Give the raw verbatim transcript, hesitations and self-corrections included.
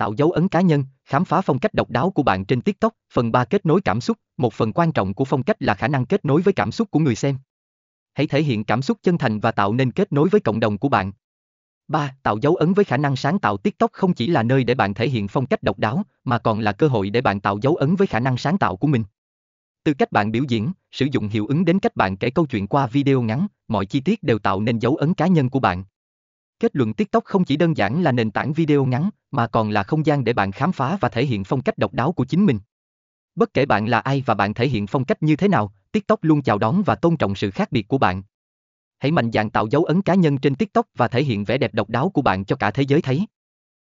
Tạo dấu ấn cá nhân, khám phá phong cách độc đáo của bạn trên TikTok. Phần ba Kết nối cảm xúc. Một phần quan trọng của phong cách là khả năng kết nối với cảm xúc của người xem. Hãy thể hiện cảm xúc chân thành và tạo nên kết nối với cộng đồng của bạn. ba. Tạo dấu ấn với khả năng sáng tạo. TikTok không chỉ là nơi để bạn thể hiện phong cách độc đáo, mà còn là cơ hội để bạn tạo dấu ấn với khả năng sáng tạo của mình. Từ cách bạn biểu diễn, sử dụng hiệu ứng đến cách bạn kể câu chuyện qua video ngắn, mọi chi tiết đều tạo nên dấu ấn cá nhân của bạn. Kết luận, TikTok không chỉ đơn giản là nền tảng video ngắn, mà còn là không gian để bạn khám phá và thể hiện phong cách độc đáo của chính mình. Bất kể bạn là ai và bạn thể hiện phong cách như thế nào, TikTok luôn chào đón và tôn trọng sự khác biệt của bạn. Hãy mạnh dạn tạo dấu ấn cá nhân trên TikTok và thể hiện vẻ đẹp độc đáo của bạn cho cả thế giới thấy.